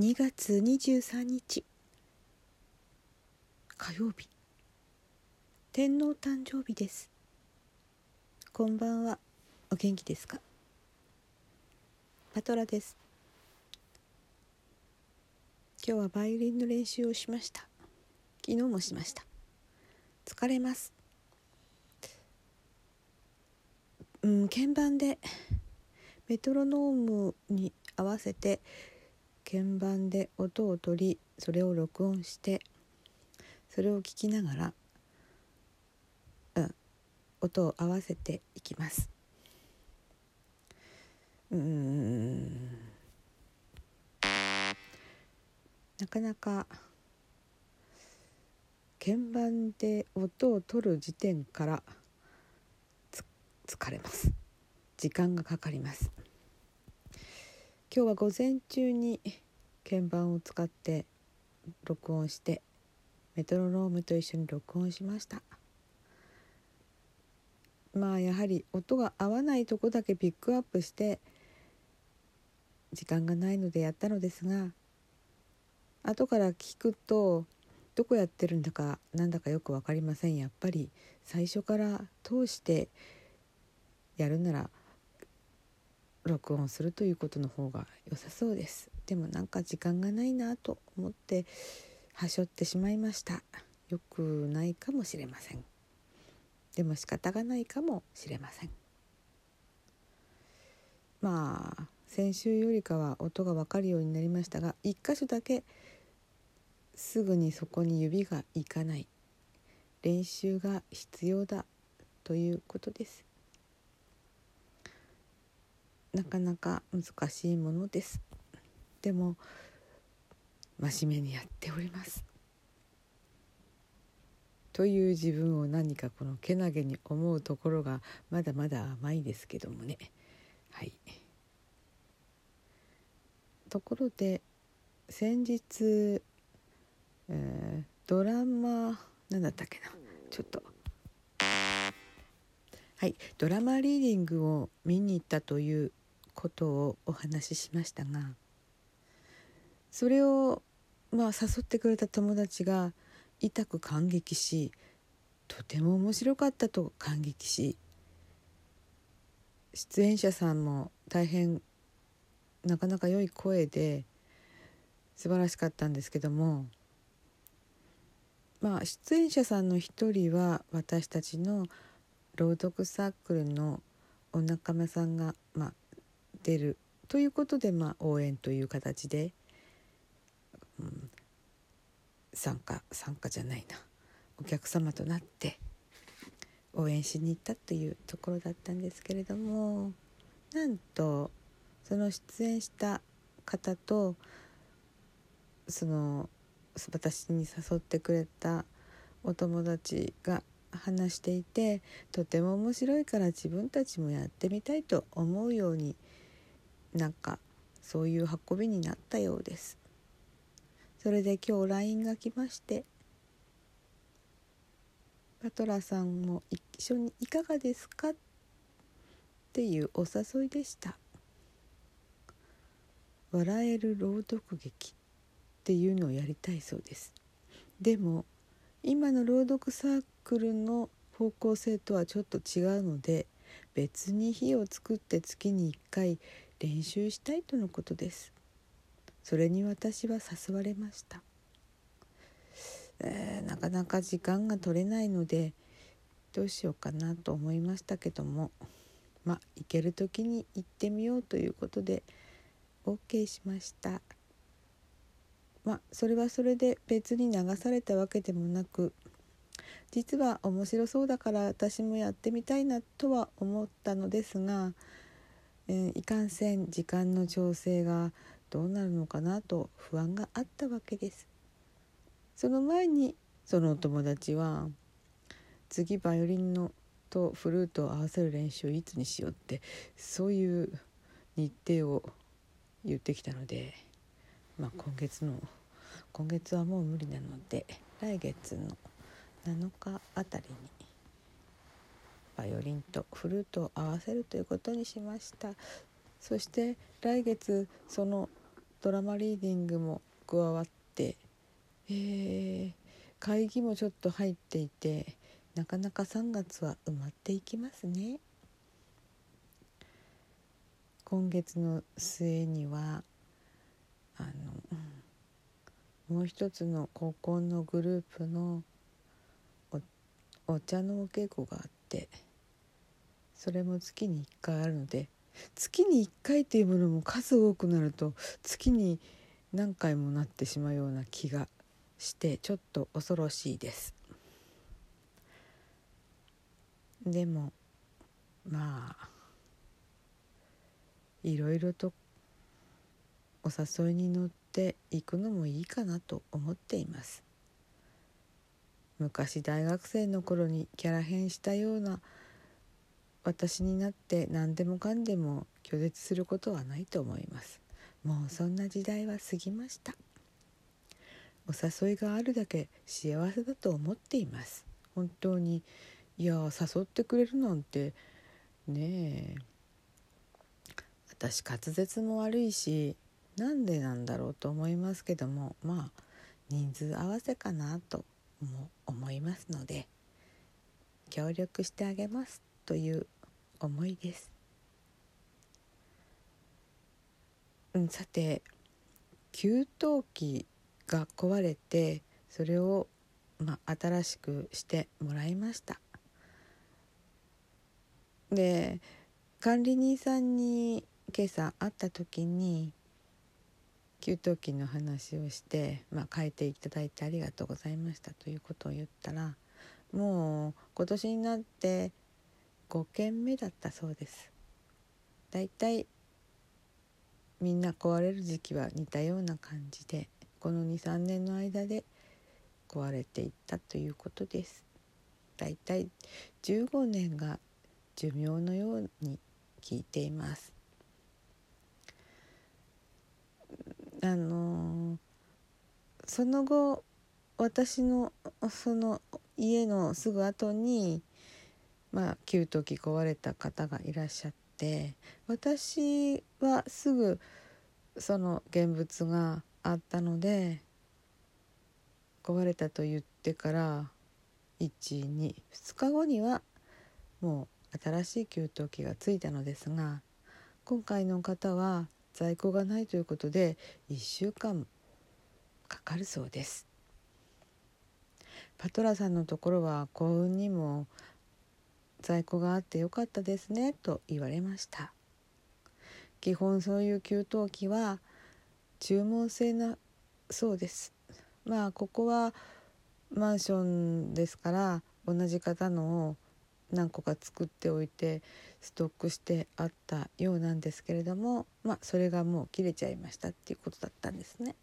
2月23日火曜日、天皇誕生日です。こんばんは。お元気ですか？パトラです。今日はバイオリンの練習をしました。昨日もしました。疲れます。鍵盤でメトロノームに合わせて鍵盤で音を取り、それを録音して、それを聞きながら、音を合わせていきます。なかなか鍵盤で音を取る時点から疲れます。時間がかかります。今日は午前中に鍵盤を使って録音して、メトロノームと一緒に録音しました。やはり音が合わないとこだけピックアップして、時間がないのでやったのですが、後から聞くとどこやってるんだかなんだかよく分かりません。やっぱり最初から通してやるなら録音するということの方が良さそうです。でもなんか時間がないなと思って端折ってしまいました。よくないかもしれません。でも仕方がないかもしれません。先週よりかは音が分かるようになりましたが、一箇所だけすぐにそこに指がいかない、練習が必要だということです。なかなか難しいものです。でも真面目にやっておりますという自分を、何かこのけなげに思うところがまだまだ甘いですけどもね。はい。ところで先日、ドラマ何だったっけな、ちょっとドラマリーディングを見に行ったということをお話ししましたが、それを誘ってくれた友達が痛く感激し、とても面白かったと感激し、出演者さんも大変なかなか良い声で素晴らしかったんですけども、出演者さんの一人は私たちの朗読サークルのお仲間さんが、出るということで、応援という形で、お客様となって応援しに行ったというところだったんですけれども、なんとその出演した方と、その私に誘ってくれたお友達が話していて、とても面白いから自分たちもやってみたいと思うように、なんかそういう運びになったようです。それで今日 LINE が来まして、パトラさんも一緒にいかがですかっていうお誘いでした。笑える朗読劇っていうのをやりたいそうです。でも今の朗読サークルの方向性とはちょっと違うので、別に日を作って月に1回練習したいとのことです。それに私は誘われました。なかなか時間が取れないのでどうしようかなと思いましたけども、行ける時に行ってみようということで OK しました。それはそれで別に流されたわけでもなく、実は面白そうだから私もやってみたいなとは思ったのですが、いかんせん時間の調整がどうなるのかなと不安があったわけです。その前にそのお友達は、次バイオリンのとフルートを合わせる練習をいつにしようって、そういう日程を言ってきたので、今月はもう無理なので、来月の7日あたりにバイオリンとフルートを合わせるということにしました。そして来月そのドラマリーディングも加わって、会議もちょっと入っていて、なかなか3月は埋まっていきますね。今月の末にはもう一つの高校のグループの お茶のお稽古があって、それも月に1回あるので、月に1回というものも数多くなると月に何回もなってしまうような気がして、ちょっと恐ろしいです。でもまあいろいろとお誘いに乗っていくのもいいかなと思っています。昔大学生の頃にキャラ変したような私になって何でもかんでも拒絶することはないと思います。もうそんな時代は過ぎました。お誘いがあるだけ幸せだと思っています。本当にいや誘ってくれるなんてねえ、私滑舌も悪いしなんでなんだろうと思いますけども、まあ人数合わせかなとも思いますので、協力してあげますという思いです。さて、給湯器が壊れて、それを、新しくしてもらいました。で、管理人さんに今朝会った時に給湯器の話をして、変えていただいてありがとうございましたということを言ったら、もう今年になって5件目だったそうです。だいたいみんな壊れる時期は似たような感じで、この 2,3 年の間で壊れていったということです。だいたい15年が寿命のように聞いています。その後私のその家のすぐ後に給湯器壊れた方がいらっしゃって、私はすぐその現物があったので、壊れたと言ってから1、2、2日後にはもう新しい給湯器がついたのですが、今回の方は在庫がないということで1週間かかるそうです。パトラさんのところは幸運にも在庫があってよかったですねと言われました。基本そういう給湯器は注文制なそうです。ここはマンションですから、同じ方のを何個か作っておいてストックしてあったようなんですけれども、それがもう切れちゃいましたっていうことだったんですね。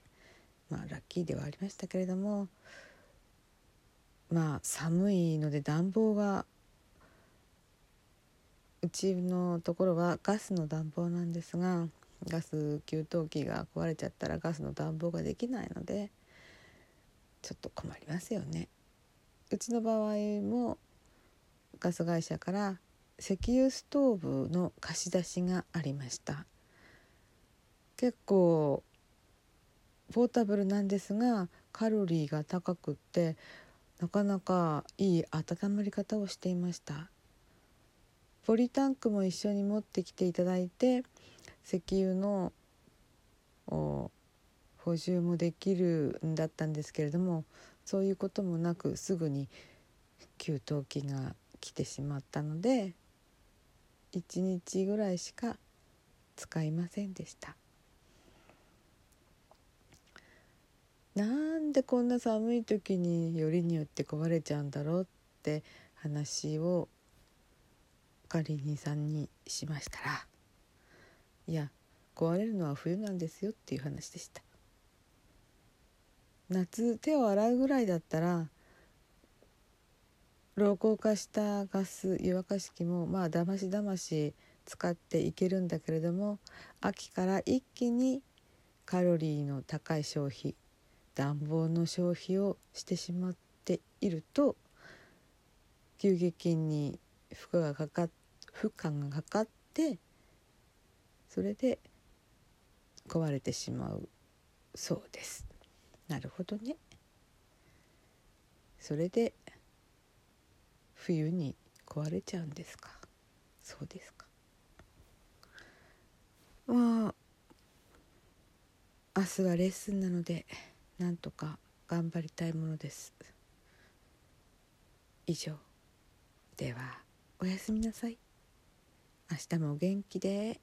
ラッキーではありましたけれども、寒いので暖房が、うちのところはガスの暖房なんですが、ガス給湯器が壊れちゃったらガスの暖房ができないのでちょっと困りますよね。うちの場合もガス会社から石油ストーブの貸し出しがありました。結構ポータブルなんですが、カロリーが高くってなかなかいい温まり方をしていました。ポリタンクも一緒に持ってきていただいて、石油の補充もできるんだったんですけれども、そういうこともなくすぐに給湯器が来てしまったので、1日ぐらいしか使いませんでした。なんでこんな寒い時によりによって壊れちゃうんだろうって話を管理人さんにしましたら、いや壊れるのは冬なんですよっていう話でした。夏手を洗うぐらいだったら、老朽化したガス湯沸かし器もだましだまし使っていけるんだけれども、秋から一気にカロリーの高い消費、暖房の消費をしてしまっていると、急激に負荷がかかって、それで壊れてしまうそうです。なるほどね。それで冬に壊れちゃうんですか。そうですか。まあ明日はレッスンなのでなんとか頑張りたいものです。以上。ではおやすみなさい。明日もお元気で。